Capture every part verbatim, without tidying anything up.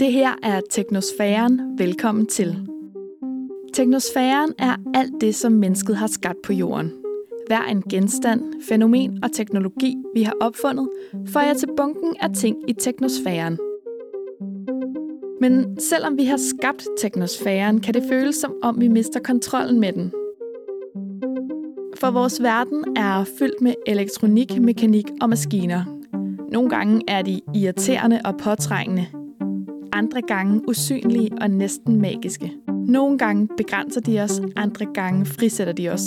Det her er Teknosfæren. Velkommen til. Teknosfæren er alt det, som mennesket har skabt på jorden. Hver en genstand, fænomen og teknologi, vi har opfundet, får jeg til bunken af ting i teknosfæren. Men selvom vi har skabt teknosfæren, kan det føles som om vi mister kontrollen med den. For vores verden er fyldt med elektronik, mekanik og maskiner. Nogle gange er de irriterende og påtrængende. Andre gange usynlige og næsten magiske. Nogle gange begrænser de os, andre gange frisætter de os.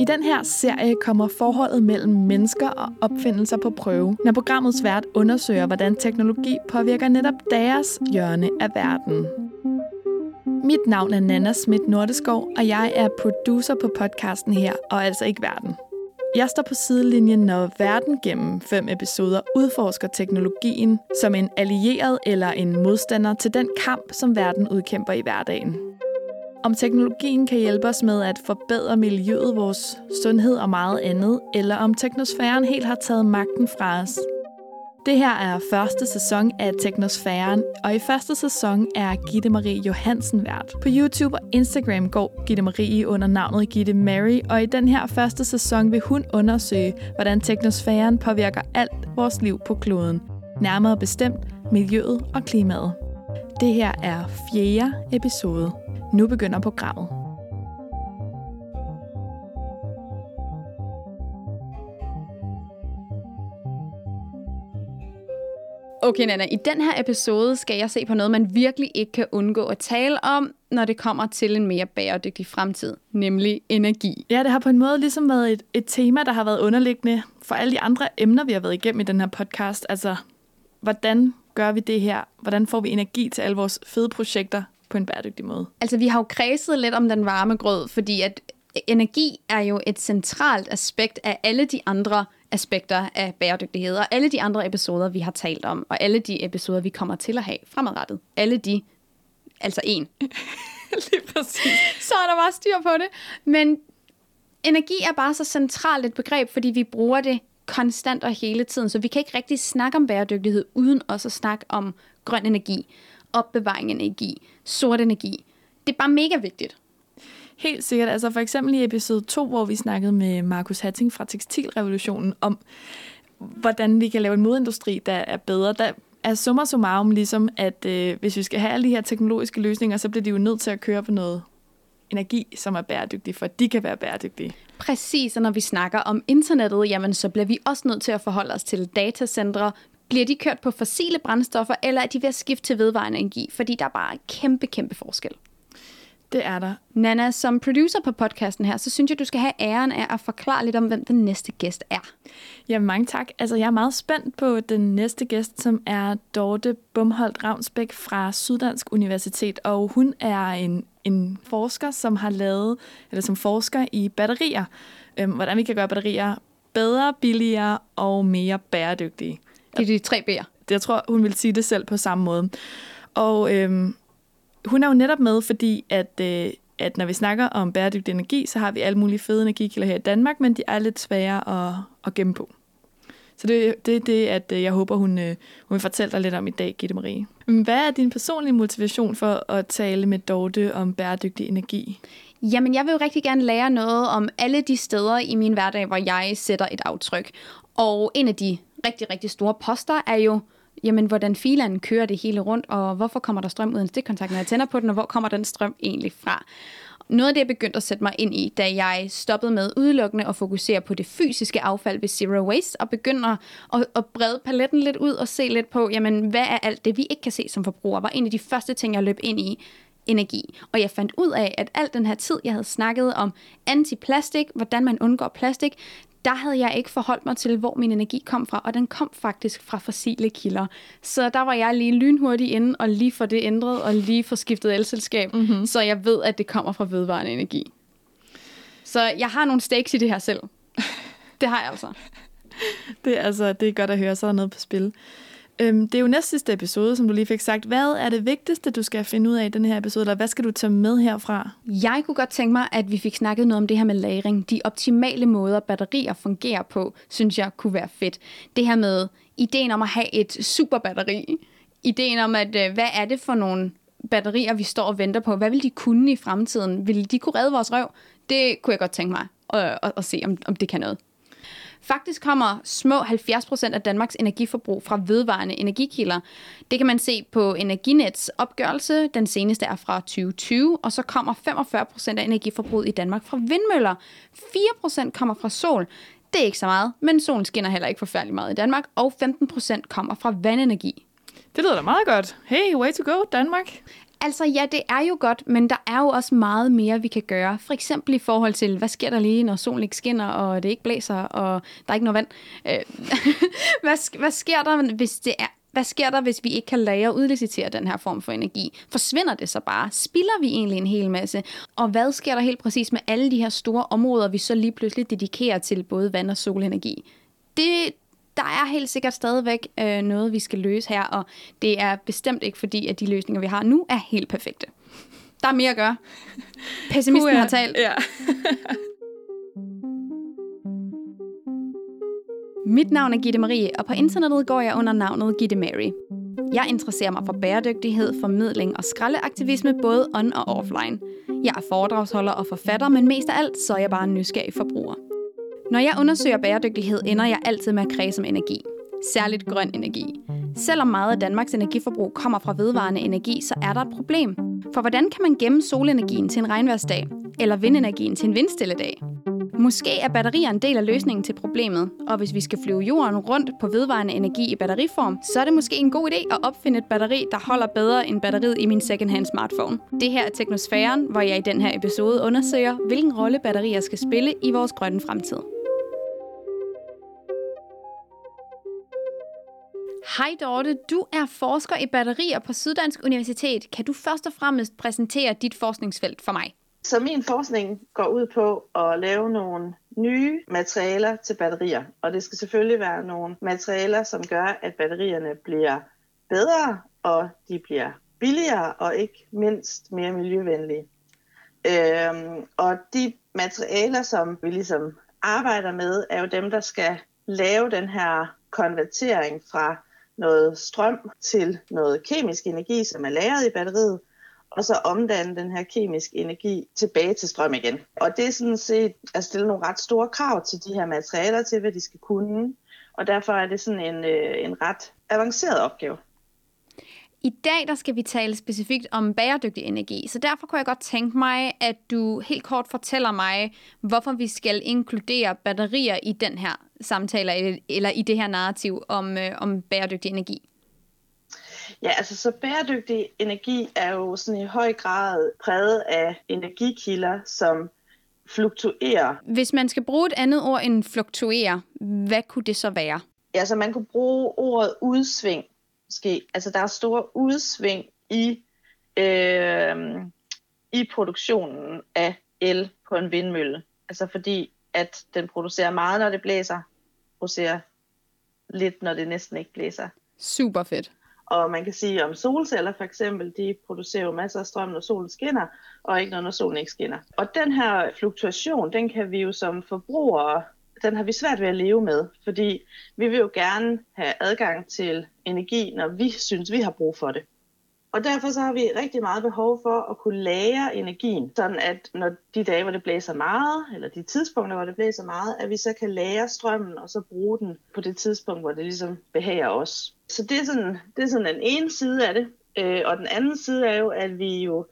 I den her serie kommer forholdet mellem mennesker og opfindelser på prøve, når programmets vært undersøger, hvordan teknologi påvirker netop deres hjørne af verden. Mit navn er Nana Schmidt-Nordeskov, og jeg er producer på podcasten her, og altså ikke verden. Jeg står på sidelinjen, når verden gennem fem episoder udforsker teknologien som en allieret eller en modstander til den kamp, som verden udkæmper i hverdagen. Om teknologien kan hjælpe os med at forbedre miljøet, vores sundhed og meget andet, eller om teknosfæren helt har taget magten fra os. Det her er første sæson af Teknosfæren, og i første sæson er Gitte Marie Johansen vært. På YouTube og Instagram går Gitte Marie under navnet Gitte Mary, og i den her første sæson vil hun undersøge, hvordan teknosfæren påvirker alt vores liv på kloden. Nærmere bestemt miljøet og klimaet. Det her er fjerde episode. Nu begynder programmet. Okay, Nana, i den her episode skal jeg se på noget, man virkelig ikke kan undgå at tale om, når det kommer til en mere bæredygtig fremtid, nemlig energi. Ja, det har på en måde ligesom været et, et tema, der har været underliggende for alle de andre emner, vi har været igennem i den her podcast. Altså, hvordan gør vi det her? Hvordan får vi energi til alle vores fede projekter på en bæredygtig måde? Altså, vi har jo kredset lidt om den varme grød, fordi at energi er jo et centralt aspekt af alle de andre aspekter af bæredygtighed, og alle de andre episoder, vi har talt om, og alle de episoder, vi kommer til at have fremadrettet. Alle de, altså en. Lige præcis. Så er der bare styr på det. Men energi er bare så centralt et begreb, fordi vi bruger det konstant og hele tiden, så vi kan ikke rigtig snakke om bæredygtighed, uden også at snakke om grøn energi, opbevaring af energi, sort energi. Det er bare mega vigtigt. Helt sikkert. Altså for eksempel i episode to, hvor vi snakkede med Marcus Hatting fra Tekstilrevolutionen om, hvordan vi kan lave en modindustri, der er bedre. Der er summa summarum ligesom, at øh, hvis vi skal have alle de her teknologiske løsninger, så bliver de jo nødt til at køre på noget energi, som er bæredygtig, for de kan være bæredygtige. Præcis, og når vi snakker om internettet, jamen så bliver vi også nødt til at forholde os til datacentre. Bliver de kørt på fossile brændstoffer, eller er de ved at skifte til vedvarende energi? Fordi der er bare kæmpe, kæmpe forskel. Det er der. Nana, som producer på podcasten her, så synes jeg, du skal have æren af at forklare lidt om, hvem den næste gæst er. Jamen, mange tak. Altså, jeg er meget spændt på den næste gæst, som er Dorte Bumholdt-Ravnsbæk fra Syddansk Universitet. Og hun er en, en forsker, som har lavet, eller som forsker i batterier. Øhm, hvordan vi kan gøre batterier bedre, billigere og mere bæredygtige. Det er de tre B'er. Jeg tror, hun vil sige det selv på samme måde. Og øhm, hun er jo netop med, fordi at, øh, at når vi snakker om bæredygtig energi, så har vi alle mulige fede energikilder her i Danmark, men de er lidt svære at, at gemme på. Så det er det, det, at jeg håber, hun, øh, hun vil fortælle dig lidt om i dag, Gitte Marie. Hvad er din personlige motivation for at tale med Dorte om bæredygtig energi? Jamen, jeg vil jo rigtig gerne lære noget om alle de steder i min hverdag, hvor jeg sætter et aftryk. Og en af de rigtig, rigtig store poster er jo, jamen, hvordan filanden kører det hele rundt, og hvorfor kommer der strøm uden stikkontakt, når jeg tænder på den, og hvor kommer den strøm egentlig fra? Noget af det, jeg begyndte at sætte mig ind i, da jeg stoppede med udelukkende at fokusere på det fysiske affald ved Zero Waste, og begynder at, at brede paletten lidt ud og se lidt på, jamen, hvad er alt det, vi ikke kan se som forbrugere, var en af de første ting, jeg løb ind i. Energi. Og jeg fandt ud af, at al den her tid, jeg havde snakket om antiplastik, hvordan man undgår plastik, der havde jeg ikke forholdt mig til, hvor min energi kom fra, og den kom faktisk fra fossile kilder. Så der var jeg lige lynhurtig inde, og lige for det ændret, og lige for skiftet elselskab, mm-hmm. Så jeg ved, at det kommer fra vedvarende energi. Så jeg har nogle stakes i det her selv. Det har jeg altså. Det er, altså, det er godt at høre, så er noget på spil. Øhm, det er jo næst sidste episode, som du lige fik sagt. Hvad er det vigtigste, du skal finde ud af i den her episode, eller hvad skal du tage med herfra? Jeg kunne godt tænke mig, at vi fik snakket noget om det her med lagring. De optimale måder, batterier fungerer på, synes jeg kunne være fedt. Det her med ideen om at have et superbatteri. Ideen om, at hvad er det for nogle batterier, vi står og venter på? Hvad vil de kunne i fremtiden? Vil de kunne redde vores røv? Det kunne jeg godt tænke mig at, at, at se, om, om det kan noget. Faktisk kommer små halvfjerds procent af Danmarks energiforbrug fra vedvarende energikilder. Det kan man se på Energinets opgørelse. Den seneste er fra tyve tyve. Og så kommer femogfyrre procent af energiforbruget i Danmark fra vindmøller. fire procent kommer fra sol. Det er ikke så meget, men solen skinner heller ikke forfærdelig meget i Danmark. Og femten procent kommer fra vandenergi. Det lyder da meget godt. Hey, way to go, Danmark. Altså ja, det er jo godt, men der er jo også meget mere, vi kan gøre. For eksempel i forhold til, hvad sker der lige, når solen ikke skinner, og det ikke blæser, og der er ikke noget vand. Øh, hvad, hvad, sker der, hvis det er, hvad sker der, hvis vi ikke kan lagre og udlicitere den her form for energi? Forsvinder det så bare? Spilder vi egentlig en hel masse? Og hvad sker der helt præcis med alle de her store områder, vi så lige pludselig dedikerer til både vand- og solenergi? Det Der er helt sikkert stadigvæk øh, noget, vi skal løse her, og det er bestemt ikke fordi, at de løsninger, vi har nu, er helt perfekte. Der er mere at gøre. Pessimisten Puh, ja. har talt. Ja. Mit navn er Gitte Marie, og på internettet går jeg under navnet Gitte Mary. Jeg interesserer mig for bæredygtighed, formidling og skraldeaktivisme både on og offline. Jeg er foredragsholder og forfatter, men mest af alt så er jeg bare en nysgerrig forbruger. Når jeg undersøger bæredygtighed, ender jeg altid med at kredse om energi. Særligt grøn energi. Selvom meget af Danmarks energiforbrug kommer fra vedvarende energi, så er der et problem. For hvordan kan man gemme solenergien til en regnværsdag? Eller vindenergien til en vindstille dag? Måske er batterier en del af løsningen til problemet. Og hvis vi skal flyve jorden rundt på vedvarende energi i batteriform, så er det måske en god idé at opfinde et batteri, der holder bedre end batteriet i min secondhand smartphone. Det her er Teknosfæren, hvor jeg i den her episode undersøger, hvilken rolle batterier skal spille i vores grønne fremtid. Hej Dorte, du er forsker i batterier på Syddansk Universitet. Kan du først og fremmest præsentere dit forskningsfelt for mig? Så min forskning går ud på at lave nogle nye materialer til batterier. Og det skal selvfølgelig være nogle materialer, som gør, at batterierne bliver bedre, og de bliver billigere, og ikke mindst mere miljøvenlige. Øhm, og de materialer, som vi ligesom arbejder med, er jo dem, der skal lave den her konvertering fra noget strøm til noget kemisk energi, som er lagret i batteriet, og så omdanne den her kemiske energi tilbage til strøm igen. Og det er sådan set at stille nogle ret store krav til de her materialer, til hvad de skal kunne, og derfor er det sådan en, en ret avanceret opgave. I dag der skal vi tale specifikt om bæredygtig energi, så derfor kunne jeg godt tænke mig, at du helt kort fortæller mig, hvorfor vi skal inkludere batterier i den her samtale, eller i det her narrativ om, øh, om bæredygtig energi. Ja, altså så bæredygtig energi er jo sådan i høj grad præget af energikilder, som fluktuerer. Hvis man skal bruge et andet ord end fluktuere, hvad kunne det så være? Ja, så man kunne bruge ordet udsving. Måske. Altså der er store udsving i, øh, i produktionen af el på en vindmølle. Altså fordi at den producerer meget, når det blæser, producerer lidt, når det næsten ikke blæser. Super fedt. Og man kan sige om solceller for eksempel, de producerer jo masser af strøm, når solen skinner, og ikke når solen ikke skinner. Og den her fluktuation, den kan vi jo som forbrugere, den har vi svært ved at leve med, fordi vi vil jo gerne have adgang til energi, når vi synes, vi har brug for det. Og derfor så har vi rigtig meget behov for at kunne lagre energien, sådan at når de dage, hvor det blæser meget, eller de tidspunkter, hvor det blæser meget, at vi så kan lagre strømmen og så bruge den på det tidspunkt, hvor det ligesom behager os. Så det er sådan, det er sådan den ene side af det, og den anden side er jo, at vi jo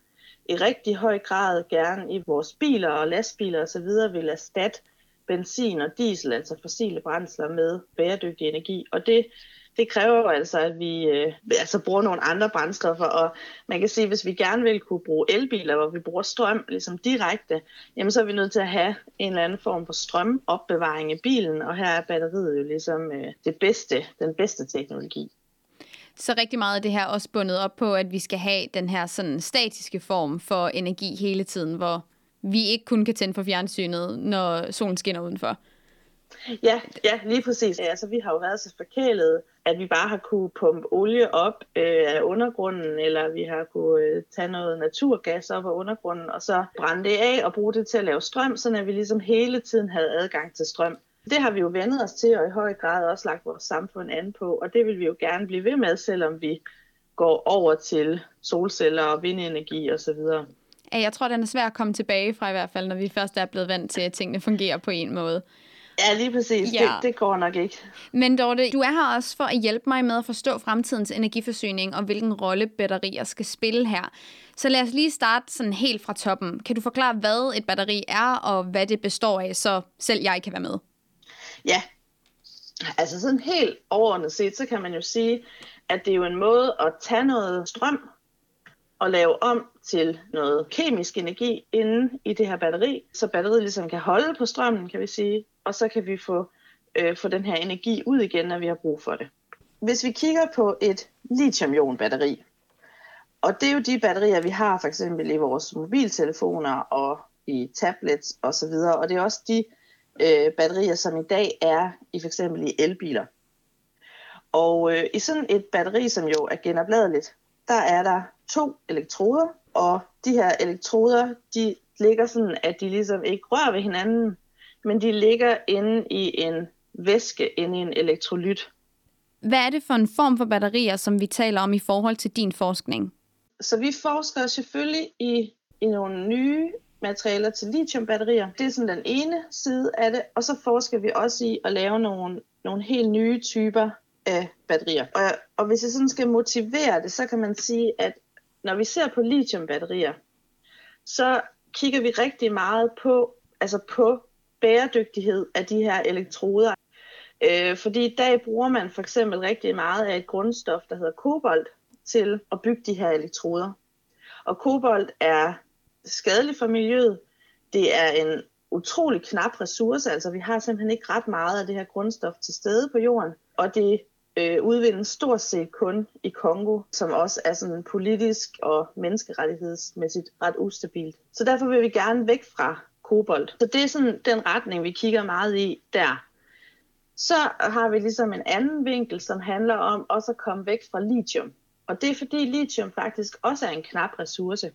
i rigtig høj grad gerne i vores biler og lastbiler osv. vil erstatte benzin og diesel, altså fossile brændsler, med bæredygtig energi. Og det, det kræver altså, at vi øh, altså bruger nogle andre brændstoffer. Og man kan sige, at hvis vi gerne vil kunne bruge elbiler, hvor vi bruger strøm ligesom direkte, jamen så er vi nødt til at have en eller anden form for strømopbevaring i bilen. Og her er batteriet jo ligesom øh, det bedste, den bedste teknologi. Så rigtig meget af det her også bundet op på, at vi skal have den her sådan statiske form for energi hele tiden, hvor vi ikke kun kan tænde for fjernsynet, når solen skinner udenfor. Ja, ja lige præcis. Altså, vi har jo været så forkælet at vi bare har kunne pumpe olie op øh, af undergrunden, eller vi har kunne øh, tage noget naturgas op af undergrunden, og så brænde det af og bruge det til at lave strøm, så vi ligesom hele tiden havde adgang til strøm. Det har vi jo vendet os til, og i høj grad også lagt vores samfund an på, og det vil vi jo gerne blive ved med, selvom vi går over til solceller og vindenergi osv. Jeg tror, den er svær at komme tilbage fra i hvert fald, når vi først er blevet vant til, at tingene fungerer på en måde. Ja, lige præcis. Ja. Det, det går nok ikke. Men Dorte, du er her også for at hjælpe mig med at forstå fremtidens energiforsyning og hvilken rolle batterier skal spille her. Så lad os lige starte sådan helt fra toppen. Kan du forklare, hvad et batteri er og hvad det består af, så selv jeg kan være med? Ja, altså sådan helt overordnet set, så kan man jo sige, at det er jo en måde at tage noget strøm og lave om til noget kemisk energi inde i det her batteri, så batteriet ligesom kan holde på strømmen, kan vi sige, og så kan vi få, øh, få den her energi ud igen, når vi har brug for det. Hvis vi kigger på et lithium-ion-batteri, og det er jo de batterier, vi har for eksempel i vores mobiltelefoner og i tablets osv., og det er også de øh, batterier, som i dag er i for eksempel i elbiler. Og øh, i sådan et batteri, som jo er genopladeligt, der er der to elektroder, og de her elektroder, de ligger sådan, at de ligesom ikke rører ved hinanden, men de ligger inde i en væske, inde i en elektrolyt. Hvad er det for en form for batterier, som vi taler om i forhold til din forskning? Så vi forsker selvfølgelig i, i nogle nye materialer til lithiumbatterier. Det er sådan den ene side af det, og så forsker vi også i at lave nogle, nogle helt nye typer af batterier. Og, og hvis jeg sådan skal motivere det, så kan man sige, at når vi ser på lithiumbatterier, så kigger vi rigtig meget på, altså på bæredygtighed af de her elektroder. Øh, fordi i dag bruger man for eksempel rigtig meget af et grundstof, der hedder kobolt, til at bygge de her elektroder. Og kobolt er skadelig for miljøet. Det er en utrolig knap ressource, altså vi har simpelthen ikke ret meget af det her grundstof til stede på jorden. Og det øh, udvindes stort set kun i Kongo, som også er sådan politisk og menneskerettighedsmæssigt ret ustabilt. Så derfor vil vi gerne væk fra kobolt. Så det er sådan den retning, vi kigger meget i der. Så har vi ligesom en anden vinkel, som handler om også at komme væk fra lithium. Og det er fordi lithium faktisk også er en knap ressource.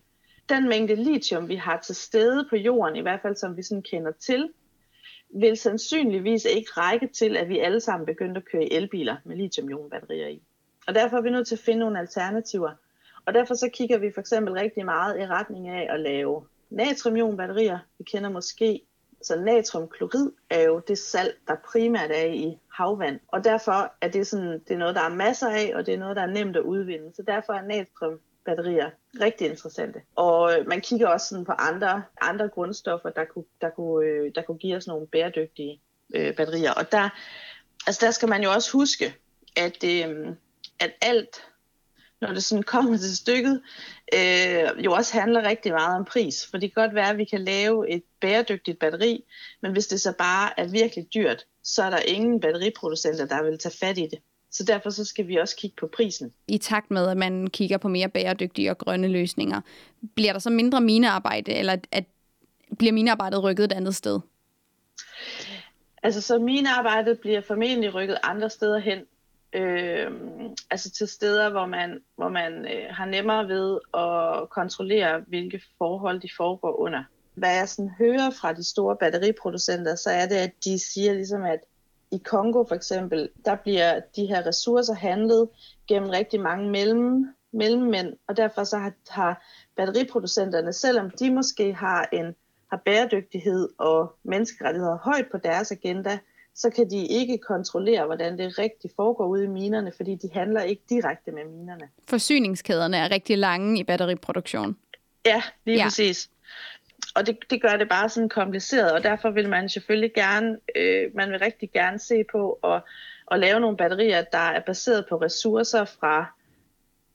Den mængde lithium, vi har til stede på jorden, i hvert fald som vi sådan kender til, vil sandsynligvis ikke række til, at vi alle sammen begyndte at køre i elbiler med lithium-ion-batterier i. Og derfor er vi nødt til at finde nogle alternativer. Og derfor så kigger vi for eksempel rigtig meget i retning af at lave natrium-ion-batterier. Vi kender måske, så natriumklorid er jo det salt, der primært er i havvand. Og derfor er det, sådan, det er noget, der er masser af, og det er noget, der er nemt at udvinde. Så derfor er natrium batterier rigtig interessante. Og man kigger også sådan på andre, andre grundstoffer, der kunne, der, kunne, der kunne give os nogle bæredygtige øh, batterier. Og der, altså der skal man jo også huske, at, øh, at alt, når det sådan kommer til stykket, øh, jo også handler rigtig meget om pris. For det kan godt være, at vi kan lave et bæredygtigt batteri, men hvis det så bare er virkelig dyrt, så er der ingen batteriproducenter, der vil tage fat i det. Så derfor så skal vi også kigge på prisen. I takt med, at man kigger på mere bæredygtige og grønne løsninger, bliver der så mindre minearbejde, eller at bliver minearbejdet rykket et andet sted? Altså, så minearbejdet bliver formentlig rykket andre steder hen. Øh, altså til steder, hvor man, hvor man øh, har nemmere ved at kontrollere, hvilke forhold de foregår under. Hvad jeg sådan hører fra de store batteriproducenter, så er det, at de siger ligesom, at i Kongo for eksempel, der bliver de her ressourcer handlet gennem rigtig mange mellem, mellemmænd, og derfor så har, har batteriproducenterne, selvom de måske har, en, har bæredygtighed og menneskerettigheder højt på deres agenda, så kan de ikke kontrollere, hvordan det rigtigt foregår ude i minerne, fordi de handler ikke direkte med minerne. Forsyningskæderne er rigtig lange i batteriproduktion. Ja, lige ja. Præcis. Og det, det gør det bare sådan kompliceret, og derfor vil man selvfølgelig gerne, øh, man vil rigtig gerne se på at, at lave nogle batterier, der er baseret på ressourcer fra,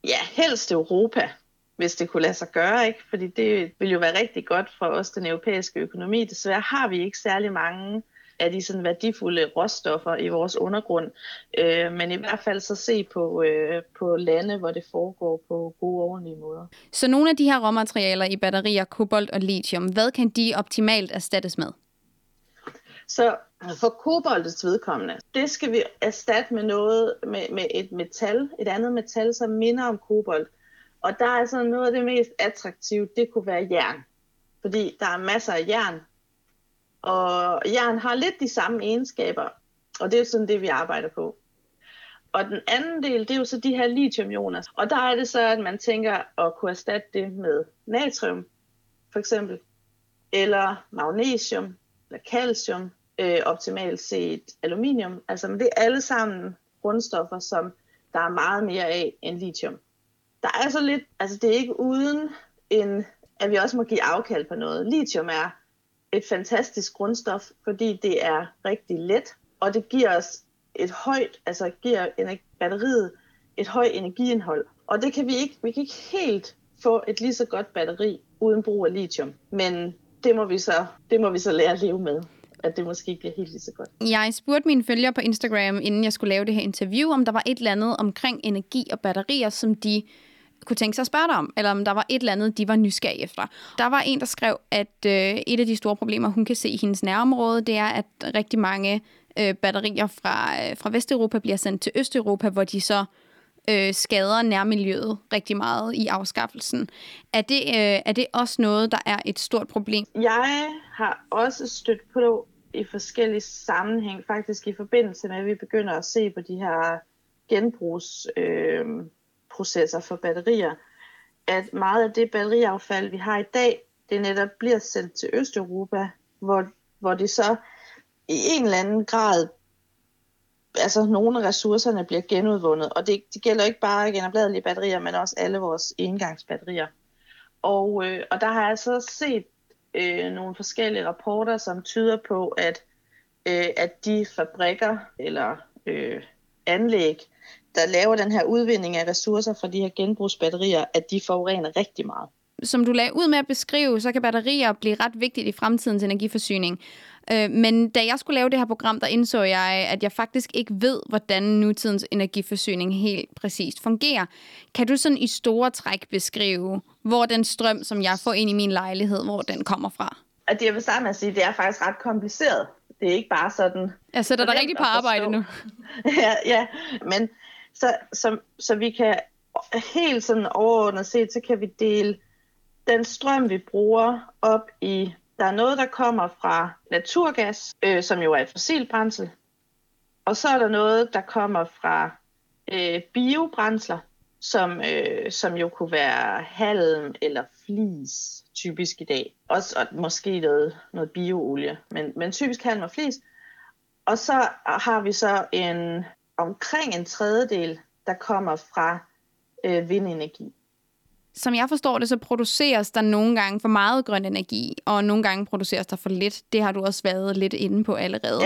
ja, helst Europa, hvis det kunne lade sig gøre, ikke? Fordi det ville jo være rigtig godt for os, den europæiske økonomi. Desværre har vi ikke særlig mange af de sådan værdifulde råstoffer i vores undergrund, øh, men i hvert fald så se på, øh, på lande, hvor det foregår på gode ordentlige måder. Så nogle af de her råmaterialer i batterier, kobolt og lithium, hvad kan de optimalt erstattes med? Så For koboltets vedkommende, det skal vi erstatte med noget, med, med et metal, et andet metal, som minder om kobolt. Og der er sådan noget af det mest attraktive, det kunne være jern. Fordi der er masser af jern, og jern har lidt de samme egenskaber, og det er sådan det, vi arbejder på. Og den anden del, det er jo så de her lithiumioner. Og der er det så, at man tænker at kunne erstatte det med natrium, for eksempel, eller magnesium, eller calcium, øh, optimalt set aluminium. Altså det er alle sammen grundstoffer, som der er meget mere af end lithium. Der er så lidt, altså det er ikke uden, en, at vi også må give afkald på noget. Lithium er et fantastisk grundstof, fordi det er rigtig let, og det giver os et højt, altså giver batteriet et højt energiindhold. Og det kan vi ikke, vi kan ikke helt få et lige så godt batteri uden brug af lithium. Men det må vi så, det må vi så lære at leve med, at det måske ikke bliver helt lige så godt. Jeg spurgte mine følgere på Instagram, inden jeg skulle lave det her interview, om der var et eller andet omkring energi og batterier, som de kunne tænke sig at spørge dig om, eller om der var et eller andet, de var nysgerrige efter. Der var en, der skrev, at øh, et af de store problemer, hun kan se i hendes nærområde, det er, at rigtig mange øh, batterier fra, øh, fra Vesteuropa bliver sendt til Østeuropa, hvor de så øh, skader nærmiljøet rigtig meget i afskaffelsen. Er det, øh, er det også noget, der er et stort problem? Jeg har også stødt på i forskellige sammenhæng, faktisk i forbindelse med, at vi begynder at se på de her genbrugs... Øh, processer for batterier, at meget af det batteriaffald, vi har i dag, det netop bliver sendt til Østeuropa, hvor, hvor det så i en eller anden grad, altså nogle af ressourcerne bliver genudvundet, og det, det gælder ikke bare genopladelige batterier, men også alle vores engangsbatterier. Og, øh, og der har jeg så set øh, nogle forskellige rapporter, som tyder på, at, øh, at de fabrikker eller øh, anlæg, der laver den her udvinding af ressourcer fra de her genbrugsbatterier, at de forurener rigtig meget. Som du lagde ud med at beskrive, så kan batterier blive ret vigtigt i fremtidens energiforsyning. Men da jeg skulle lave det her program, der indså jeg, at jeg faktisk ikke ved, hvordan nutidens energiforsyning helt præcist fungerer. Kan du sådan i store træk beskrive, hvor den strøm, som jeg får ind i min lejlighed, hvor den kommer fra? Og det jeg vil starte med at sige, det er faktisk ret kompliceret. Det er ikke bare sådan... Jeg sætter dig rigtig på arbejde nu. ja, ja, men... Så, så, så vi kan helt sådan overordnet set, så kan vi dele den strøm, vi bruger op i, der er noget, der kommer fra naturgas, øh, som jo er et fossilt brændsel, og så er der noget, der kommer fra øh, biobrændsler, som, øh, som jo kunne være halm eller flis, typisk i dag. Også, og måske noget, noget bioolie, men, men typisk halm og flis. Og så har vi så en... omkring en tredjedel, der kommer fra øh, vindenergi. Som jeg forstår det, så produceres der nogle gange for meget grøn energi, og nogle gange produceres der for lidt. Det har du også været lidt inde på allerede.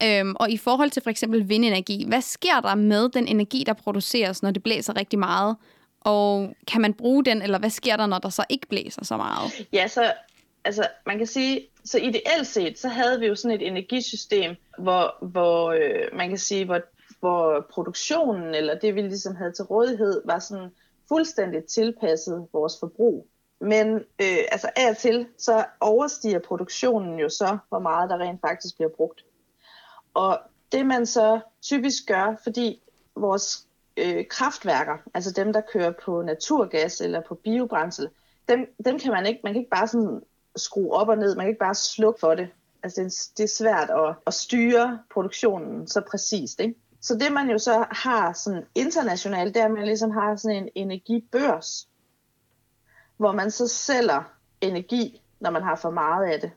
Ja. Øhm, og i forhold til for eksempel vindenergi, hvad sker der med den energi, der produceres, når det blæser rigtig meget? Og kan man bruge den, eller hvad sker der, når der så ikke blæser så meget? Ja, så altså, man kan sige... Så ideelt set, så havde vi jo sådan et energisystem, hvor, hvor øh, man kan sige, hvor hvor produktionen, eller det vi ligesom havde til rådighed, var sådan fuldstændig tilpasset vores forbrug. Men øh, altså af og til, så overstiger produktionen jo så, hvor meget der rent faktisk bliver brugt. Og det man så typisk gør, fordi vores øh, kraftværker, altså dem der kører på naturgas eller på biobrændsel, dem, dem kan man ikke, man kan ikke bare sådan skrue op og ned, man kan ikke bare slukke for det. Altså det er svært at, at styre produktionen så præcist, ikke? Så det man jo så har sådan internationalt, det er, at man ligesom har sådan en energibørs, hvor man så sælger energi, når man har for meget af det.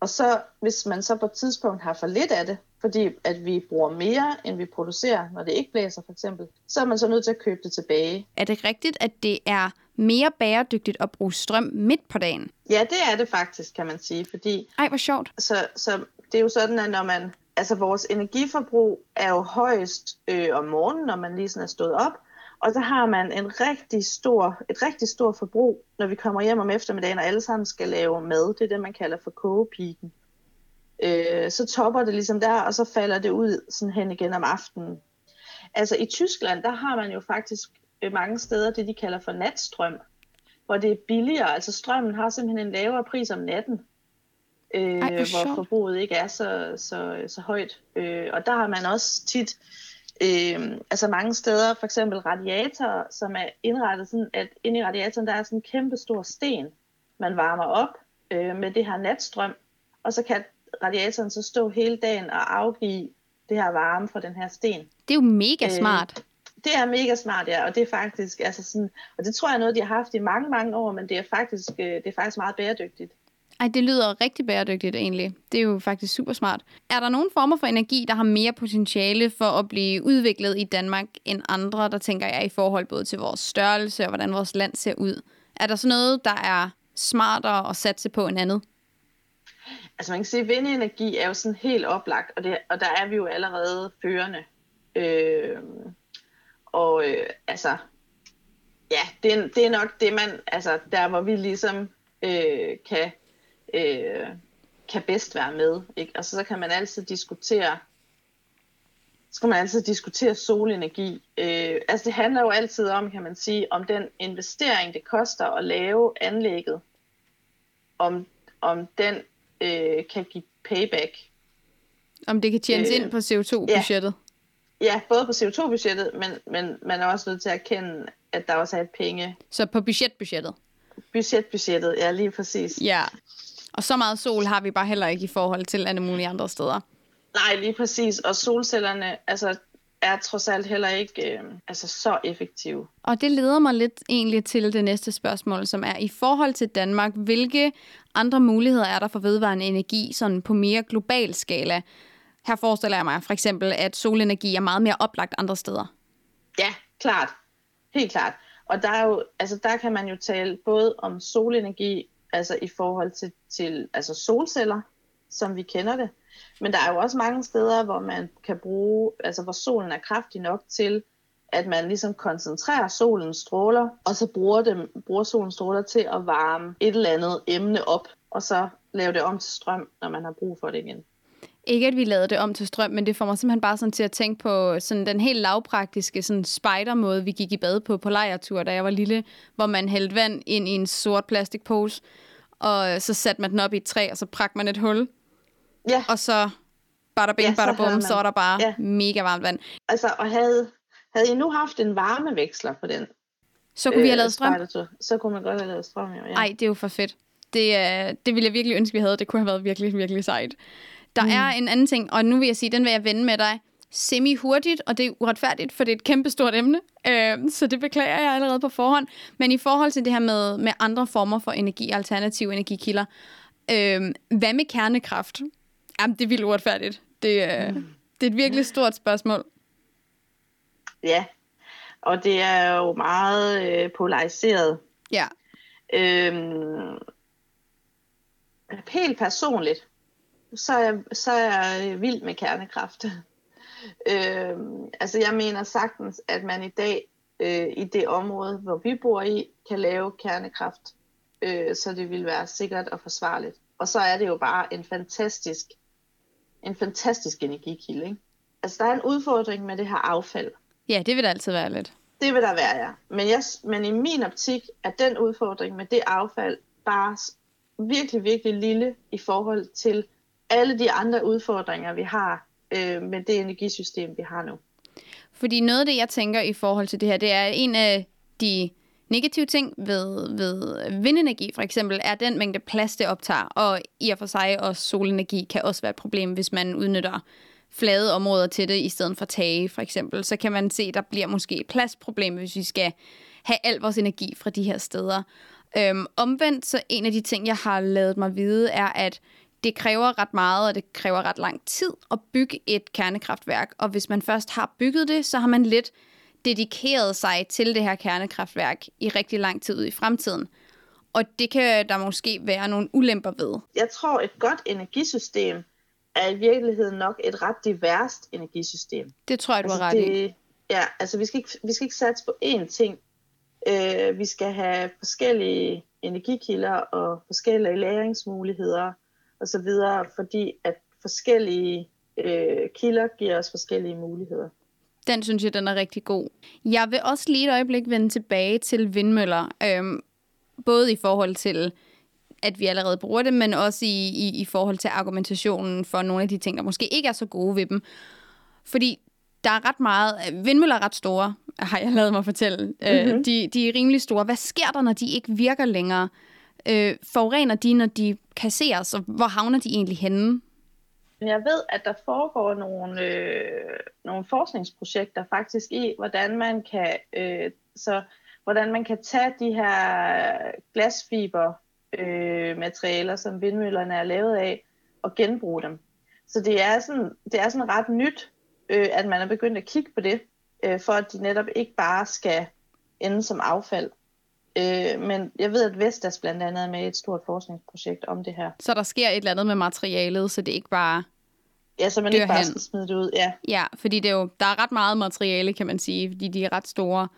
Og så hvis man så på et tidspunkt har for lidt af det, fordi at vi bruger mere, end vi producerer, når det ikke blæser for eksempel, så er man så nødt til at købe det tilbage. Er det rigtigt, at det er mere bæredygtigt at bruge strøm midt på dagen? Ja, det er det faktisk, kan man sige, fordi... Ej, hvor sjovt. Så, så det er jo sådan, at når man... Altså vores energiforbrug er jo højst øh, om morgenen, når man lige sådan er stået op. Og så har man en rigtig stor, et rigtig stort forbrug, når vi kommer hjem om eftermiddagen, og alle sammen skal lave mad. Det er det, man kalder for kogepiken. Øh, så topper det ligesom der, og så falder det ud sådan hen igen om aftenen. Altså i Tyskland, der har man jo faktisk mange steder det, de kalder for natstrøm, hvor det er billigere. Altså strømmen har simpelthen en lavere pris om natten. øh, Ej, hvor sjovt. Forbruget ikke er så, så, så højt. Øh, og der har man også tit, øh, altså mange steder, for eksempel radiatorer, som er indrettet sådan, at inde i radiatoren, der er sådan en kæmpe stor sten, man varmer op øh, med det her natstrøm, og så kan radiatoren så stå hele dagen og afgive det her varme fra den her sten. Det er jo mega smart. Øh, Det er mega smart, ja, og det er faktisk, altså sådan, og det tror jeg er noget, de har haft i mange, mange år, men det er faktisk, det er faktisk meget bæredygtigt. Ej, det lyder rigtig bæredygtigt egentlig. Det er jo faktisk super smart. Er der nogle former for energi, der har mere potentiale for at blive udviklet i Danmark end andre, der tænker jeg i forhold både til vores størrelse og hvordan vores land ser ud? Er der sådan noget, der er smartere at satse på end andet? Altså man kan sige, at vindenergi er jo sådan helt oplagt, og, det, og der er vi jo allerede førende. Øh... Og øh, altså, ja, det er, det er nok det, man, altså der hvor vi ligesom øh, kan, øh, kan bedst være med, ikke? Og så, så kan man altid diskutere, så kan man altid diskutere solenergi. Øh, altså det handler jo altid om, kan man sige, om den investering, det koster at lave anlægget, om, om den øh, kan give payback. Om det kan tjenes øh, ind på C O to budgettet. Ja. Ja, både på C O to budgettet, men, men man er også nødt til at erkende, at der også er et penge. Så på budgetbudgettet? Budgetbudgettet, ja, lige præcis. Ja, og så meget sol har vi bare heller ikke i forhold til alle mulige andre steder. Nej, lige præcis, og solcellerne altså, er trods alt heller ikke øh, altså, så effektive. Og det leder mig lidt egentlig til det næste spørgsmål, som er i forhold til Danmark. Hvilke andre muligheder er der for vedvarende energi sådan på mere global skala? Her forestiller jeg mig for eksempel, at solenergi er meget mere oplagt andre steder. Ja, klart. Helt klart. Og der, er jo, altså der kan man jo tale både om solenergi, altså i forhold til, til altså solceller, som vi kender det. Men der er jo også mange steder, hvor man kan bruge, altså hvor solen er kraftig nok til, at man ligesom koncentrerer solens stråler, og så bruger, dem, bruger solens stråler til at varme et eller andet emne op, og så lave det om til strøm, når man har brug for det igen. Ikke at vi lavede det om til strøm, men det får mig simpelthen bare sådan til at tænke på sådan den helt lavpraktiske sådan spider-måde, vi gik i bad på på lejertur, da jeg var lille, hvor man hældte vand ind i en sort plastikpose, og så satte man den op i et træ, og så brak man et hul, ja. Og så badabing, ja, badabum, så, så er der bare ja. Mega varmt vand. Altså, og havde, havde I nu haft en varmeveksler på den? Så kunne øh, vi have lavet strøm? Så kunne man godt have lavet strøm, jo. Ja. Ej, det er jo for fedt. Det, det ville jeg virkelig ønske, vi havde. Det kunne have været virkelig, virkelig sejt. Der mm. er en anden ting, og nu vil jeg sige, den vil jeg vende med dig semi-hurtigt, og det er uretfærdigt, for det er et kæmpestort emne, øh, så det beklager jeg allerede på forhånd. Men i forhold til det her med, med andre former for energi, alternative energikilder, øh, hvad med kernekraft? Jamen, det er vildt uretfærdigt. Det, øh, mm. det er et virkelig stort spørgsmål. Ja, og det er jo meget øh, polariseret. Ja. Øh, helt personligt. Så er, jeg, så er jeg vild med kernekraft. Øh, altså jeg mener sagtens, at man i dag øh, i det område, hvor vi bor i, kan lave kernekraft, øh, så det vil være sikkert og forsvarligt. Og så er det jo bare en fantastisk, en fantastisk energikilde, ikke? Altså der er en udfordring med det her affald. Ja, det vil der altid være lidt. Det vil der være, ja. Men, jeg, men i min optik er den udfordring med det affald bare virkelig, virkelig lille i forhold til alle de andre udfordringer, vi har øh, med det energisystem, vi har nu. Fordi noget af det, jeg tænker i forhold til det her, det er en af de negative ting ved, ved vindenergi, for eksempel, er den mængde plads, det optager. Og i og for sig også solenergi kan også være et problem, hvis man udnytter flade områder til det, i stedet for tage, for eksempel. Så kan man se, at der bliver måske et pladsproblem, hvis vi skal have al vores energi fra de her steder. Øhm, omvendt, så en af de ting, jeg har lavet mig vide, er, at det kræver ret meget, og det kræver ret lang tid at bygge et kernekraftværk. Og hvis man først har bygget det, så har man lidt dedikeret sig til det her kernekraftværk i rigtig lang tid ud i fremtiden. Og det kan der måske være nogle ulemper ved. Jeg tror, et godt energisystem er i virkeligheden nok et ret diverst energisystem. Det tror jeg, du har altså, ret det, i. Ja, altså vi skal ikke, vi skal ikke satse på én ting. Øh, vi skal have forskellige energikilder og forskellige lagringsmuligheder og så videre, fordi at forskellige øh, kilder giver os forskellige muligheder. Den synes jeg, den er rigtig god. Jeg vil også lige et øjeblik vende tilbage til vindmøller, øhm, både i forhold til at vi allerede bruger det, men også i, i, i forhold til argumentationen for nogle af de ting, der måske ikke er så gode ved dem. Fordi der er ret meget... Vindmøller er ret store, har jeg lavet mig fortælle. Mm-hmm. Øh, de, de er rimelig store. Hvad sker der, når de ikke virker længere? Øh, forurener de, når de kasseres, og hvor havner de egentlig henne? Jeg ved, at der foregår nogle, øh, nogle forskningsprojekter faktisk i, hvordan man kan... Øh, så hvordan man kan tage de her glasfibermaterialer, øh, som vindmøllerne er lavet af, og genbruge dem. Så det er sådan, det er sådan ret nyt, øh, at man er begyndt at kigge på det, øh, for at de netop ikke bare skal ende som affald. Øh, men jeg ved, at Vestas blandt andet er med et stort forskningsprojekt om det her. Så der sker et eller andet med materialet, så det ikke bare... Ja, så man ikke bare hen. Skal smide det ud, ja. Ja, fordi det er jo, der er ret meget materiale, kan man sige, fordi de er ret store...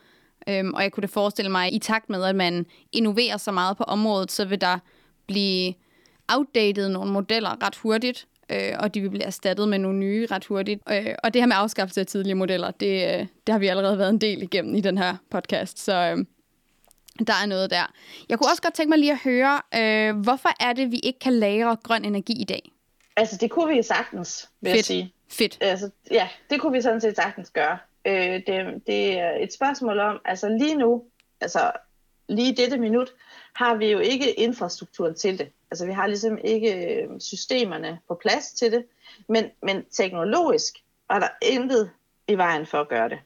Øhm, og jeg kunne da forestille mig, at i takt med, at man innoverer så meget på området, så vil der blive outdated nogle modeller ret hurtigt, øh, og de vil blive erstattet med nogle nye ret hurtigt. Øh, og det her med afskaffelse af tidlige modeller, det, øh, det har vi allerede været en del igennem i den her podcast, så øh, der er noget der. Jeg kunne også godt tænke mig lige at høre, øh, hvorfor er det, vi ikke kan lagre grøn energi i dag? Altså, det kunne vi sagtens, vil Fedt. jeg sige. Fedt. Altså, ja, det kunne vi sådan set sagtens gøre. Det, det er et spørgsmål om, altså lige nu, altså lige dette minut, har vi jo ikke infrastrukturen til det. Altså vi har ligesom ikke systemerne på plads til det, men, men teknologisk er der intet i vejen for at gøre det.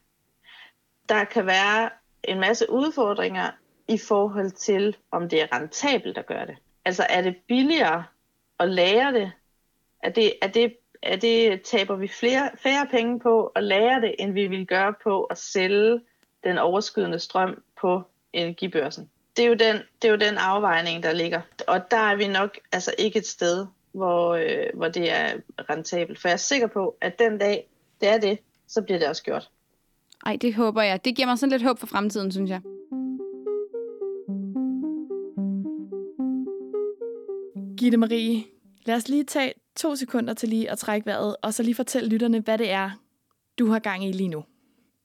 Der kan være en masse udfordringer i forhold til, om det er rentabelt at gøre det. Altså er det billigere at lagre det? Er det, er det at det taber vi flere, færre penge på at lagre det, end vi vil gøre på at sælge den overskydende strøm på energibørsen. Det er jo den, det er jo den afvejning, der ligger. Og der er vi nok altså ikke et sted, hvor, øh, hvor det er rentabelt. For jeg er sikker på, at den dag, det er det, så bliver det også gjort. Ej, det håber jeg. Det giver mig sådan lidt håb for fremtiden, synes jeg. Gitte Marie, lad os lige tage to sekunder til lige at trække vejret, og så lige fortælle lytterne, hvad det er, du har gang i lige nu.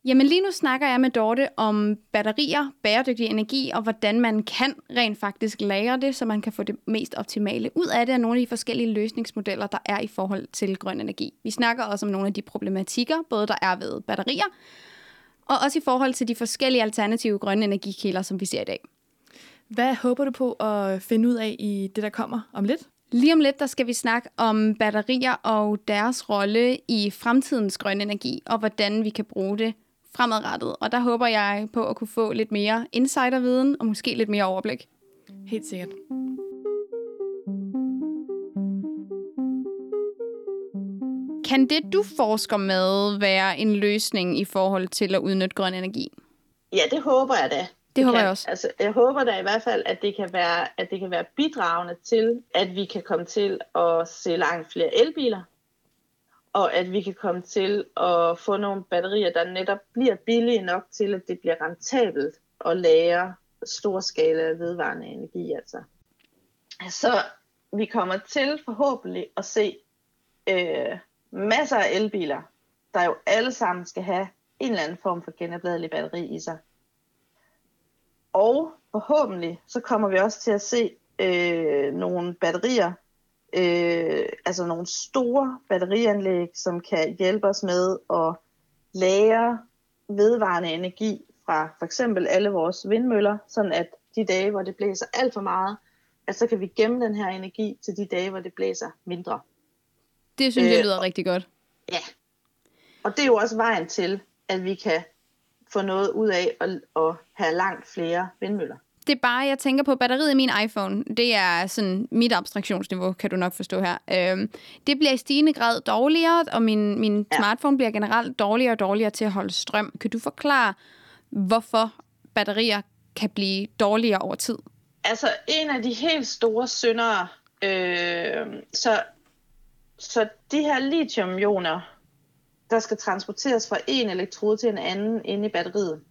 Jamen lige nu snakker jeg med Dorte om batterier, bæredygtig energi, og hvordan man kan rent faktisk lagre det, så man kan få det mest optimale ud af det, og nogle af de forskellige løsningsmodeller, der er i forhold til grøn energi. Vi snakker også om nogle af de problematikker, både der er ved batterier, og også i forhold til de forskellige alternative grønne energikilder, som vi ser i dag. Hvad håber du på at finde ud af i det, der kommer om lidt? Lige om lidt, der skal vi snakke om batterier og deres rolle i fremtidens grønne energi, og hvordan vi kan bruge det fremadrettet. Og der håber jeg på at kunne få lidt mere insiderviden og måske lidt mere overblik. Helt sikkert. Kan det, du forsker med, være en løsning i forhold til at udnytte grøn energi? Ja, det håber jeg da. Det håber jeg også. Altså, jeg håber da i hvert fald, at det kan være, at det kan være bidragende til, at vi kan komme til at se langt flere elbiler, og at vi kan komme til at få nogle batterier, der netop bliver billige nok til, at det bliver rentabelt at lagre stor skala vedvarende energi. Altså. Så vi kommer til forhåbentlig at se øh, masser af elbiler, der jo alle sammen skal have en eller anden form for genopladelig batteri i sig. Og forhåbentlig, så kommer vi også til at se øh, nogle batterier, øh, altså nogle store batterianlæg, som kan hjælpe os med at lagre vedvarende energi fra for eksempel alle vores vindmøller, sådan at de dage, hvor det blæser alt for meget, at så kan vi gemme den her energi til de dage, hvor det blæser mindre. Det synes jeg øh, lyder rigtig godt. Ja, og det er jo også vejen til, at vi kan få noget ud af at, at have langt flere vindmøller. Det er bare, jeg tænker på batteriet i min iPhone. Det er sådan mit abstraktionsniveau, kan du nok forstå her. Øhm, det bliver i stigende grad dårligere, og min, min ja. smartphone bliver generelt dårligere og dårligere til at holde strøm. Kan du forklare, hvorfor batterier kan blive dårligere over tid? Altså, en af de helt store syndere, øh, så, så de her lithium-ioner, der skal transporteres fra en elektrode til en anden inde i batteriet.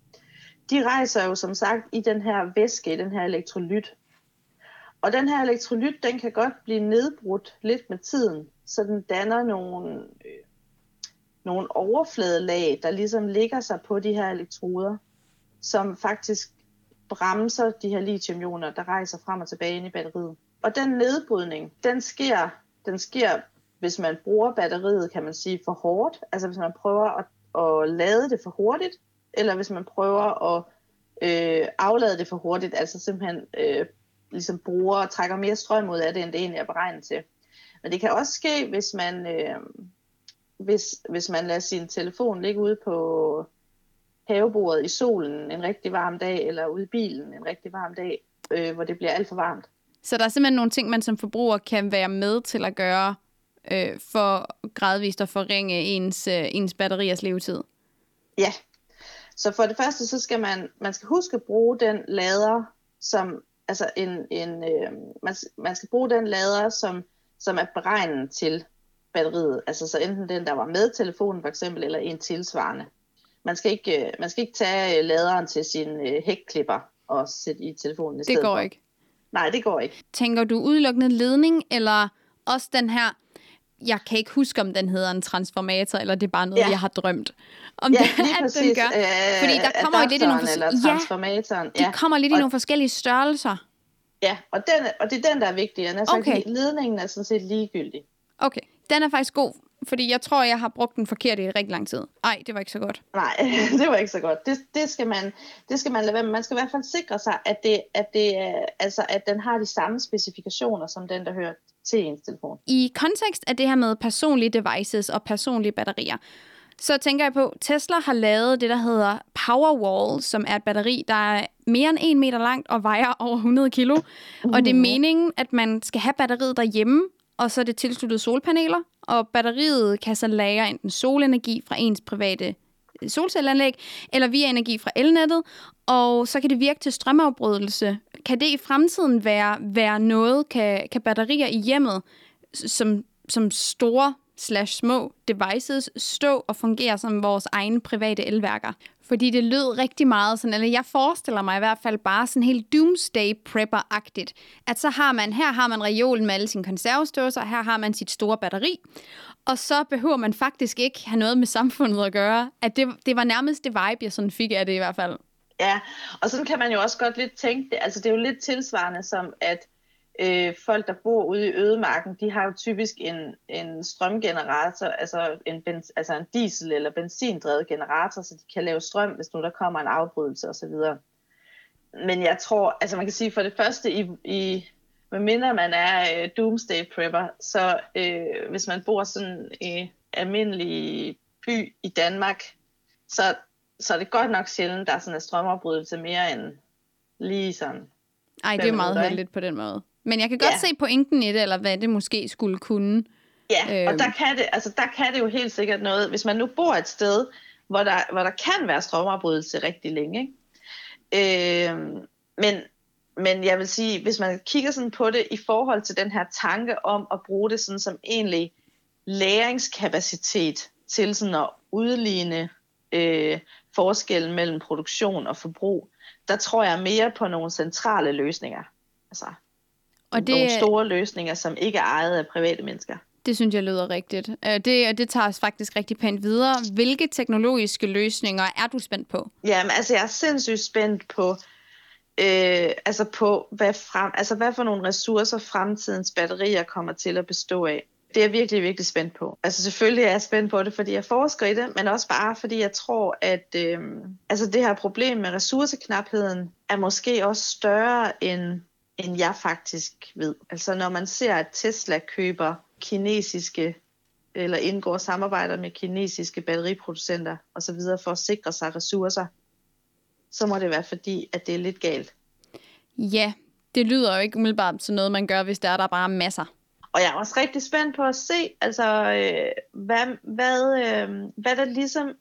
De rejser jo som sagt i den her væske, i den her elektrolyt. Og den her elektrolyt, den kan godt blive nedbrudt lidt med tiden, så den danner nogle, øh, nogle overfladelag, der ligesom ligger sig på de her elektroder, som faktisk bremser de her lithiumioner, der rejser frem og tilbage inde i batteriet. Og den nedbrydning, den sker, den sker, hvis man bruger batteriet, kan man sige, for hårdt. Altså hvis man prøver at, at lade det for hurtigt, eller hvis man prøver at øh, aflade det for hurtigt, altså simpelthen øh, ligesom bruger og trækker mere strøm ud af det, end det egentlig er beregnet til. Men det kan også ske, hvis man, øh, hvis, hvis man lader sin telefon ligge ude på havebordet i solen en rigtig varm dag, eller ude i bilen en rigtig varm dag, øh, hvor det bliver alt for varmt. Så der er simpelthen nogle ting, man som forbruger kan være med til at gøre, øh, for gradvist at forringe ens, øh, ens batteriers levetid? Ja. Så for det første, så skal man, man skal huske at bruge den lader, som, altså en, en, øh, man, man skal bruge den lader, som, som er beregnet til batteriet. Altså så enten den, der var med telefonen for eksempel, eller en tilsvarende. Man skal ikke, øh, man skal ikke tage laderen til sin øh, hækklipper og sætte i telefonen i stedet. Det går ikke. Nej, det går ikke. Tænker du udelukkende ledning, eller også den her, jeg kan ikke huske, om den hedder en transformator, eller det er bare noget, ja. jeg har drømt om, ja, det, at præcis. Den gør. Fordi der Adapteren kommer jo lidt i nogle, fors- ja, ja. De kommer lidt og... i nogle forskellige størrelser. Ja, og, den, og det er den, der er vigtig. Den er så okay. Ledningen er sådan set ligegyldig. Okay, den er faktisk god, fordi jeg tror, jeg har brugt den forkert i rigtig lang tid. Nej, det var ikke så godt. Nej, det var ikke så godt. Det, det, skal, man, det skal man lade være med. Man skal i hvert fald sikre sig, at, det, at, det, altså, at den har de samme specifikationer, som den, der hører til ens telefon. I kontekst af det her med personlige devices og personlige batterier, så tænker jeg på, Tesla har lavet det, der hedder Powerwall, som er et batteri, der er mere end en meter langt og vejer over hundrede kilo. Og det er meningen, at man skal have batteriet derhjemme, og så er det tilsluttet solpaneler, og batteriet kan så lagre enten solenergi fra ens private solcelleanlæg, eller via energi fra elnettet, og så kan det virke til strømafbrydelse. Kan det i fremtiden være, være noget, kan, kan batterier i hjemmet, som, som store slash små devices, stå og fungere som vores egne private elværker? Fordi det lød rigtig meget sådan, eller jeg forestiller mig i hvert fald bare sådan helt doomsday-prepper-agtigt. At så har man, her har man reolen med alle sine konservesdåser, og her har man sit store batteri. Og så behøver man faktisk ikke have noget med samfundet at gøre. At det, det var nærmest det vibe, jeg sådan fik af det i hvert fald. Ja, og sådan kan man jo også godt lidt tænke det. Altså det er jo lidt tilsvarende som, at øh, folk, der bor ude i ødemarken, de har jo typisk en, en strømgenerator, altså en, benz, altså en diesel- eller benzindrevet generator, så de kan lave strøm, hvis nu der kommer en afbrydelse osv. Men jeg tror, altså man kan sige for det første, i, i, medmindre man er øh, doomsday prepper, så øh, hvis man bor sådan i øh, almindelig by i Danmark, så, så er det godt nok sjældent, der er sådan en strømafbrydelse mere end lige sådan. Ej, det er meget heldigt på den måde. Men jeg kan godt ja. se pointen i det, eller hvad det måske skulle kunne. Ja, og æm... der, kan det, altså der kan det jo helt sikkert noget. Hvis man nu bor et sted, hvor der, hvor der kan være strømafbrydelse rigtig længe. Ikke? Øhm, men, men jeg vil sige, hvis man kigger sådan på det i forhold til den her tanke om at bruge det sådan som egentlig læringskapacitet til sådan at udligne øh, forskellen mellem produktion og forbrug, der tror jeg mere på nogle centrale løsninger. Altså, og det, nogle store løsninger, som ikke er ejet af private mennesker. Det synes jeg lyder rigtigt. Det, det tager os faktisk rigtig pænt videre. Hvilke teknologiske løsninger er du spændt på? Jamen, altså jeg er sindssygt spændt på, øh, altså på hvad, frem, altså, hvad for nogle ressourcer fremtidens batterier kommer til at bestå af. Det er jeg virkelig, virkelig spændt på. Altså selvfølgelig er jeg spændt på det, fordi jeg forsker i det, men også bare fordi jeg tror, at øh, altså det her problem med ressourceknapheden er måske også større, end, end jeg faktisk ved. Altså når man ser, at Tesla køber kinesiske, eller indgår samarbejder med kinesiske batteriproducenter osv. for at sikre sig ressourcer, så må det være fordi, at det er lidt galt. Ja, det lyder jo ikke umiddelbart som noget, man gør, hvis der er der bare masser. Og jeg er også rigtig spændt på at se, altså, øh, hvad, hvad, øh, hvad der ligesom,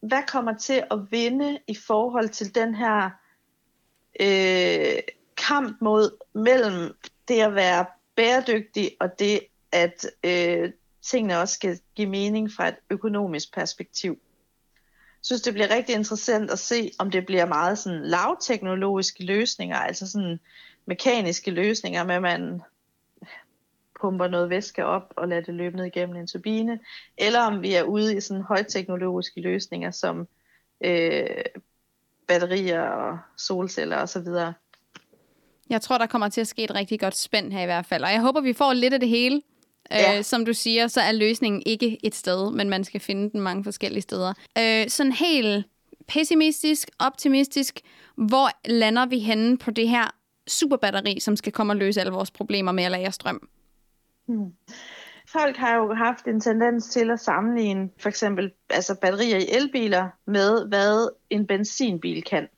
hvad kommer til at vinde i forhold til den her øh, kamp mod mellem det at være bæredygtig og det, at øh, tingene også skal give mening fra et økonomisk perspektiv. Jeg synes, det bliver rigtig interessant at se, om det bliver meget sådan lavteknologiske løsninger, altså sådan mekaniske løsninger, med man pumper noget væske op og lader det løbe ned igennem en turbine, eller om vi er ude i sådan højteknologiske løsninger som øh, batterier og solceller og så videre. Jeg tror, der kommer til at ske et rigtig godt spænd her i hvert fald. Og jeg håber, vi får lidt af det hele. Ja. Øh, som du siger, så er løsningen ikke et sted, men man skal finde den mange forskellige steder. Øh, sådan helt pessimistisk, optimistisk, hvor lander vi henne på det her superbatteri, som skal komme og løse alle vores problemer med at lagre strøm? Hmm. Folk har jo haft en tendens til at sammenligne for eksempel altså batterier i elbiler med, hvad en benzinbil kan.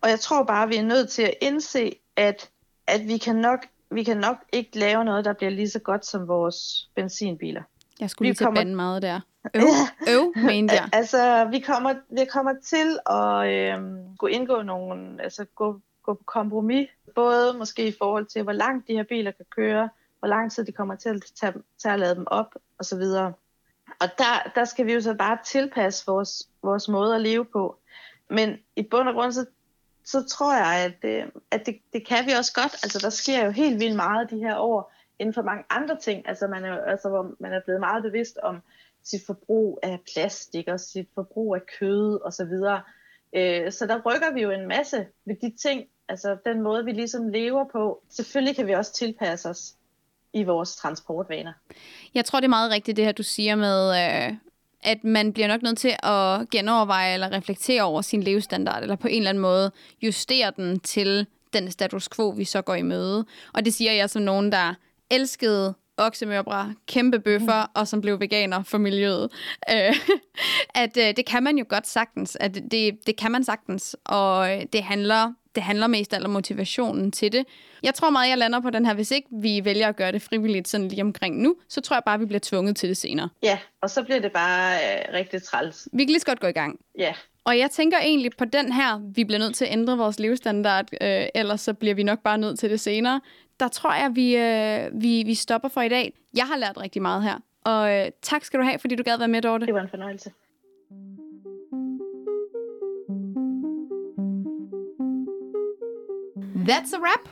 Og jeg tror bare, vi er nødt til at indse, at, at vi, kan nok, vi kan nok ikke lave noget, der bliver lige så godt som vores benzinbiler. Jeg skulle lige til kommer... bande meget der. Øv, øv, mente jeg. Altså, vi kommer, vi kommer til at øhm, gå indgå nogle, altså gå, gå på kompromis, både måske i forhold til, hvor langt de her biler kan køre, hvor lang tid de kommer til at tage, tage at lade dem op, osv. Og der, der skal vi jo så bare tilpasse vores, vores måde at leve på. Men i bund og grund, så så tror jeg, at, det, at det, det kan vi også godt. Altså, der sker jo helt vildt meget de her år inden for mange andre ting. Altså, man er, altså, hvor man er blevet meget bevidst om sit forbrug af plastik og sit forbrug af kød osv. Så videre. Øh, så der rykker vi jo en masse ved de ting, altså den måde, vi ligesom lever på. Selvfølgelig kan vi også tilpasse os i vores transportvaner. Jeg tror, det er meget rigtigt, det her, du siger med... Øh at man bliver nok nødt til at genoverveje eller reflektere over sin levestandard, eller på en eller anden måde justere den til den status quo, vi så går i møde. Og det siger jeg som nogen, der elskede oksemørbrad, kæmpe bøffer, mm. og som blev veganer for miljøet. At det kan man jo godt sagtens. At det, det kan man sagtens, og det handler... Det handler mest om motivationen til det. Jeg tror meget, jeg lander på den her. Hvis ikke vi vælger at gøre det frivilligt sådan lige omkring nu, så tror jeg bare, vi bliver tvunget til det senere. Ja, og så bliver det bare øh, rigtig træls. Vi kan lige så godt gå i gang. Ja. Og jeg tænker egentlig på den her, vi bliver nødt til at ændre vores levestandard, øh, ellers så bliver vi nok bare nødt til det senere. Der tror jeg, vi, øh, vi, vi stopper for i dag. Jeg har lært rigtig meget her. Og øh, tak skal du have, fordi du gad være med, Dorte. Det var en fornøjelse. That's a wrap.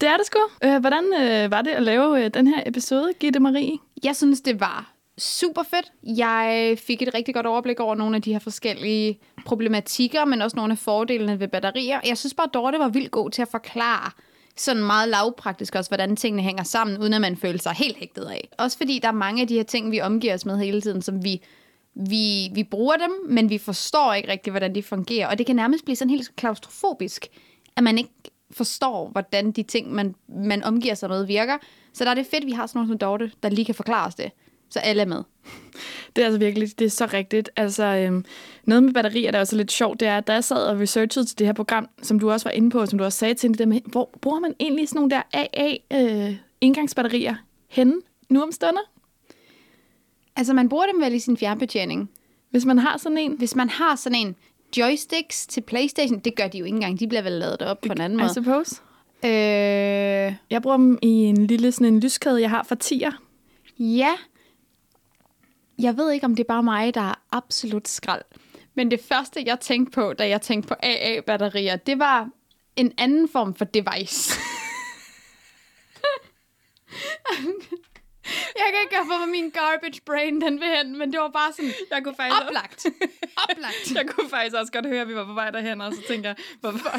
Det er det sgu. Øh, hvordan øh, var det at lave øh, den her episode, Gitte Marie? Jeg synes, det var super fedt. Jeg fik et rigtig godt overblik over nogle af de her forskellige problematikker, men også nogle af fordelene ved batterier. Jeg synes bare, Dorte var vildt god til at forklare sådan meget lavpraktisk også, hvordan tingene hænger sammen, uden at man føler sig helt hægtet af. Også fordi der er mange af de her ting, vi omgiver os med hele tiden, som vi... Vi, vi bruger dem, men vi forstår ikke rigtig, hvordan de fungerer. Og det kan nærmest blive sådan helt klaustrofobisk, at man ikke... forstår, hvordan de ting, man, man omgiver sig med, virker. Så der er det fedt, vi har sådan nogle som Dorte, der lige kan forklare os det. Så alle er med. Det er altså virkelig, det er så rigtigt. Altså, øhm, noget med batterier, der er også lidt sjovt, det er, at da jeg sad og researchede til det her program, som du også var inde på, som du også sagde til, det der med, hvor bruger man egentlig sådan nogle der A A-indgangsbatterier øh, henne nu om stunder? Altså, man bruger dem vel i sin fjernbetjening. Hvis man har sådan en? Hvis man har sådan en. Joysticks til PlayStation, det gør de jo ikke engang. De bliver vel lavet op på en anden måde. I suppose. Øh... Jeg bruger dem i en lille sådan en lyskæde, jeg har fra tier. Ja. Jeg ved ikke, om det er bare mig, der er absolut skrald. Men det første, jeg tænkte på, da jeg tænkte på A A-batterier, det var en anden form for device. Jeg kan ikke gøre for, hvor min garbage brain den vil hen, men det var bare sådan jeg kunne faktisk oplagt. oplagt. Jeg kunne faktisk også godt høre, at vi var på vej derhen, og så tænkte jeg, hvorfor?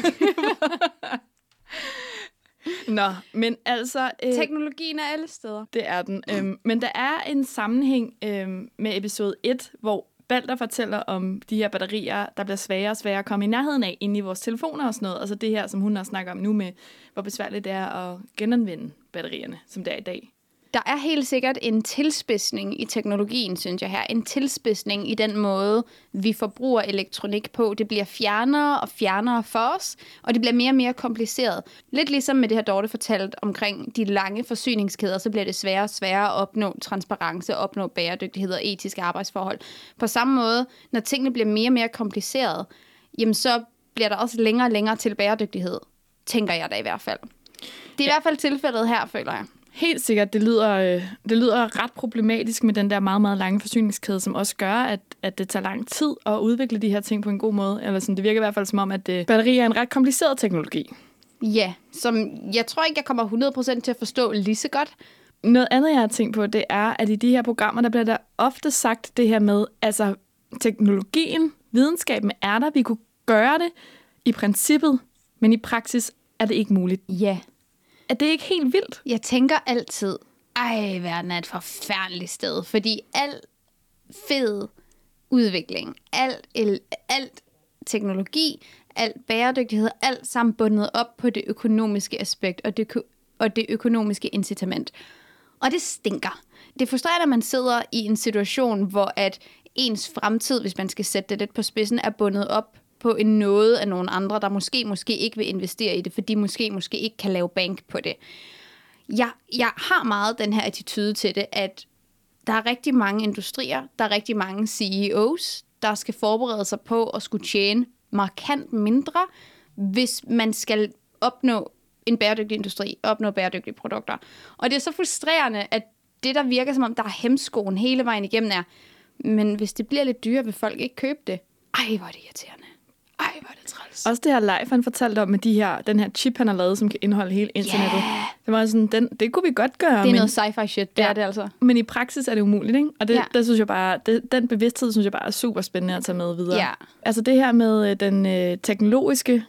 Nå, men altså... Øh, teknologien er alle steder. Det er den. Øhm, men der er en sammenhæng øhm, med episode et, hvor Balder fortæller om de her batterier, der bliver sværere og sværere at komme i nærheden af inde i vores telefoner og sådan noget. Altså det her, som hun også snakker om nu med, hvor besværligt det er at genanvende batterierne, som det er i dag. Der er helt sikkert en tilspidsning i teknologien, synes jeg her. En tilspidsning i den måde, vi forbruger elektronik på. Det bliver fjernere og fjernere for os, og det bliver mere og mere kompliceret. Lidt ligesom med det her Dorte fortalt omkring de lange forsyningskæder, så bliver det sværere og sværere at opnå transparens, opnå bæredygtighed og etiske arbejdsforhold. På samme måde, når tingene bliver mere og mere komplicerede, jamen så bliver der også længere og længere til bæredygtighed, tænker jeg da i hvert fald. Det er i hvert fald tilfældet her, føler jeg. Helt sikkert, det lyder, øh, det lyder ret problematisk med den der meget, meget lange forsyningskæde, som også gør, at, at det tager lang tid at udvikle de her ting på en god måde. Eller sådan, det virker i hvert fald som om, at øh, batterier er en ret kompliceret teknologi. Ja, som jeg tror ikke, jeg kommer hundrede procent til at forstå lige så godt. Noget andet, jeg har tænkt på, det er, at i de her programmer, der bliver der ofte sagt det her med, altså teknologien, videnskaben er der, vi kunne gøre det i princippet, men i praksis er det ikke muligt. Ja. Er det ikke helt vildt? Jeg tænker altid, ej, verden er et forfærdeligt sted, fordi al fed udvikling, alt, el, alt teknologi, alt bæredygtighed, alt sammen bundet op på det økonomiske aspekt og det, og det økonomiske incitament. Og det stinker. Det frustrerer, at man sidder i en situation, hvor at ens fremtid, hvis man skal sætte det lidt på spidsen, er bundet op på en nåde af nogle andre, der måske, måske ikke vil investere i det, fordi måske, måske ikke kan lave bank på det. Jeg, jeg har meget den her attitude til det, at der er rigtig mange industrier, der er rigtig mange C E Os, der skal forberede sig på at skulle tjene markant mindre, hvis man skal opnå en bæredygtig industri, opnå bæredygtige produkter. Og det er så frustrerende, at det, der virker som om, der er hemskoen hele vejen igennem, er, men hvis det bliver lidt dyrere, vil folk ikke købe det. Ej, hvor er det irriterende. Ej, hvor er det træls. Også det her Leif, han fortalte om, med de her, den her chip, han har lavet, som kan indeholde hele internettet. Yeah. Det var sådan, den, det kunne vi godt gøre. Det er men, noget sci-fi shit, det ja, er det altså. Men i praksis er det umuligt, ikke? Og det, ja. det synes jeg bare, det, den bevidsthed, synes jeg bare er super spændende at tage med videre. Ja. Altså det her med den øh, teknologiske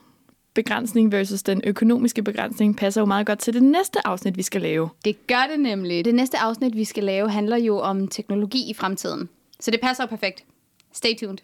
begrænsning versus den økonomiske begrænsning passer jo meget godt til det næste afsnit, vi skal lave. Det gør det nemlig. Det næste afsnit, vi skal lave, handler jo om teknologi i fremtiden. Så det passer jo perfekt. Stay tuned.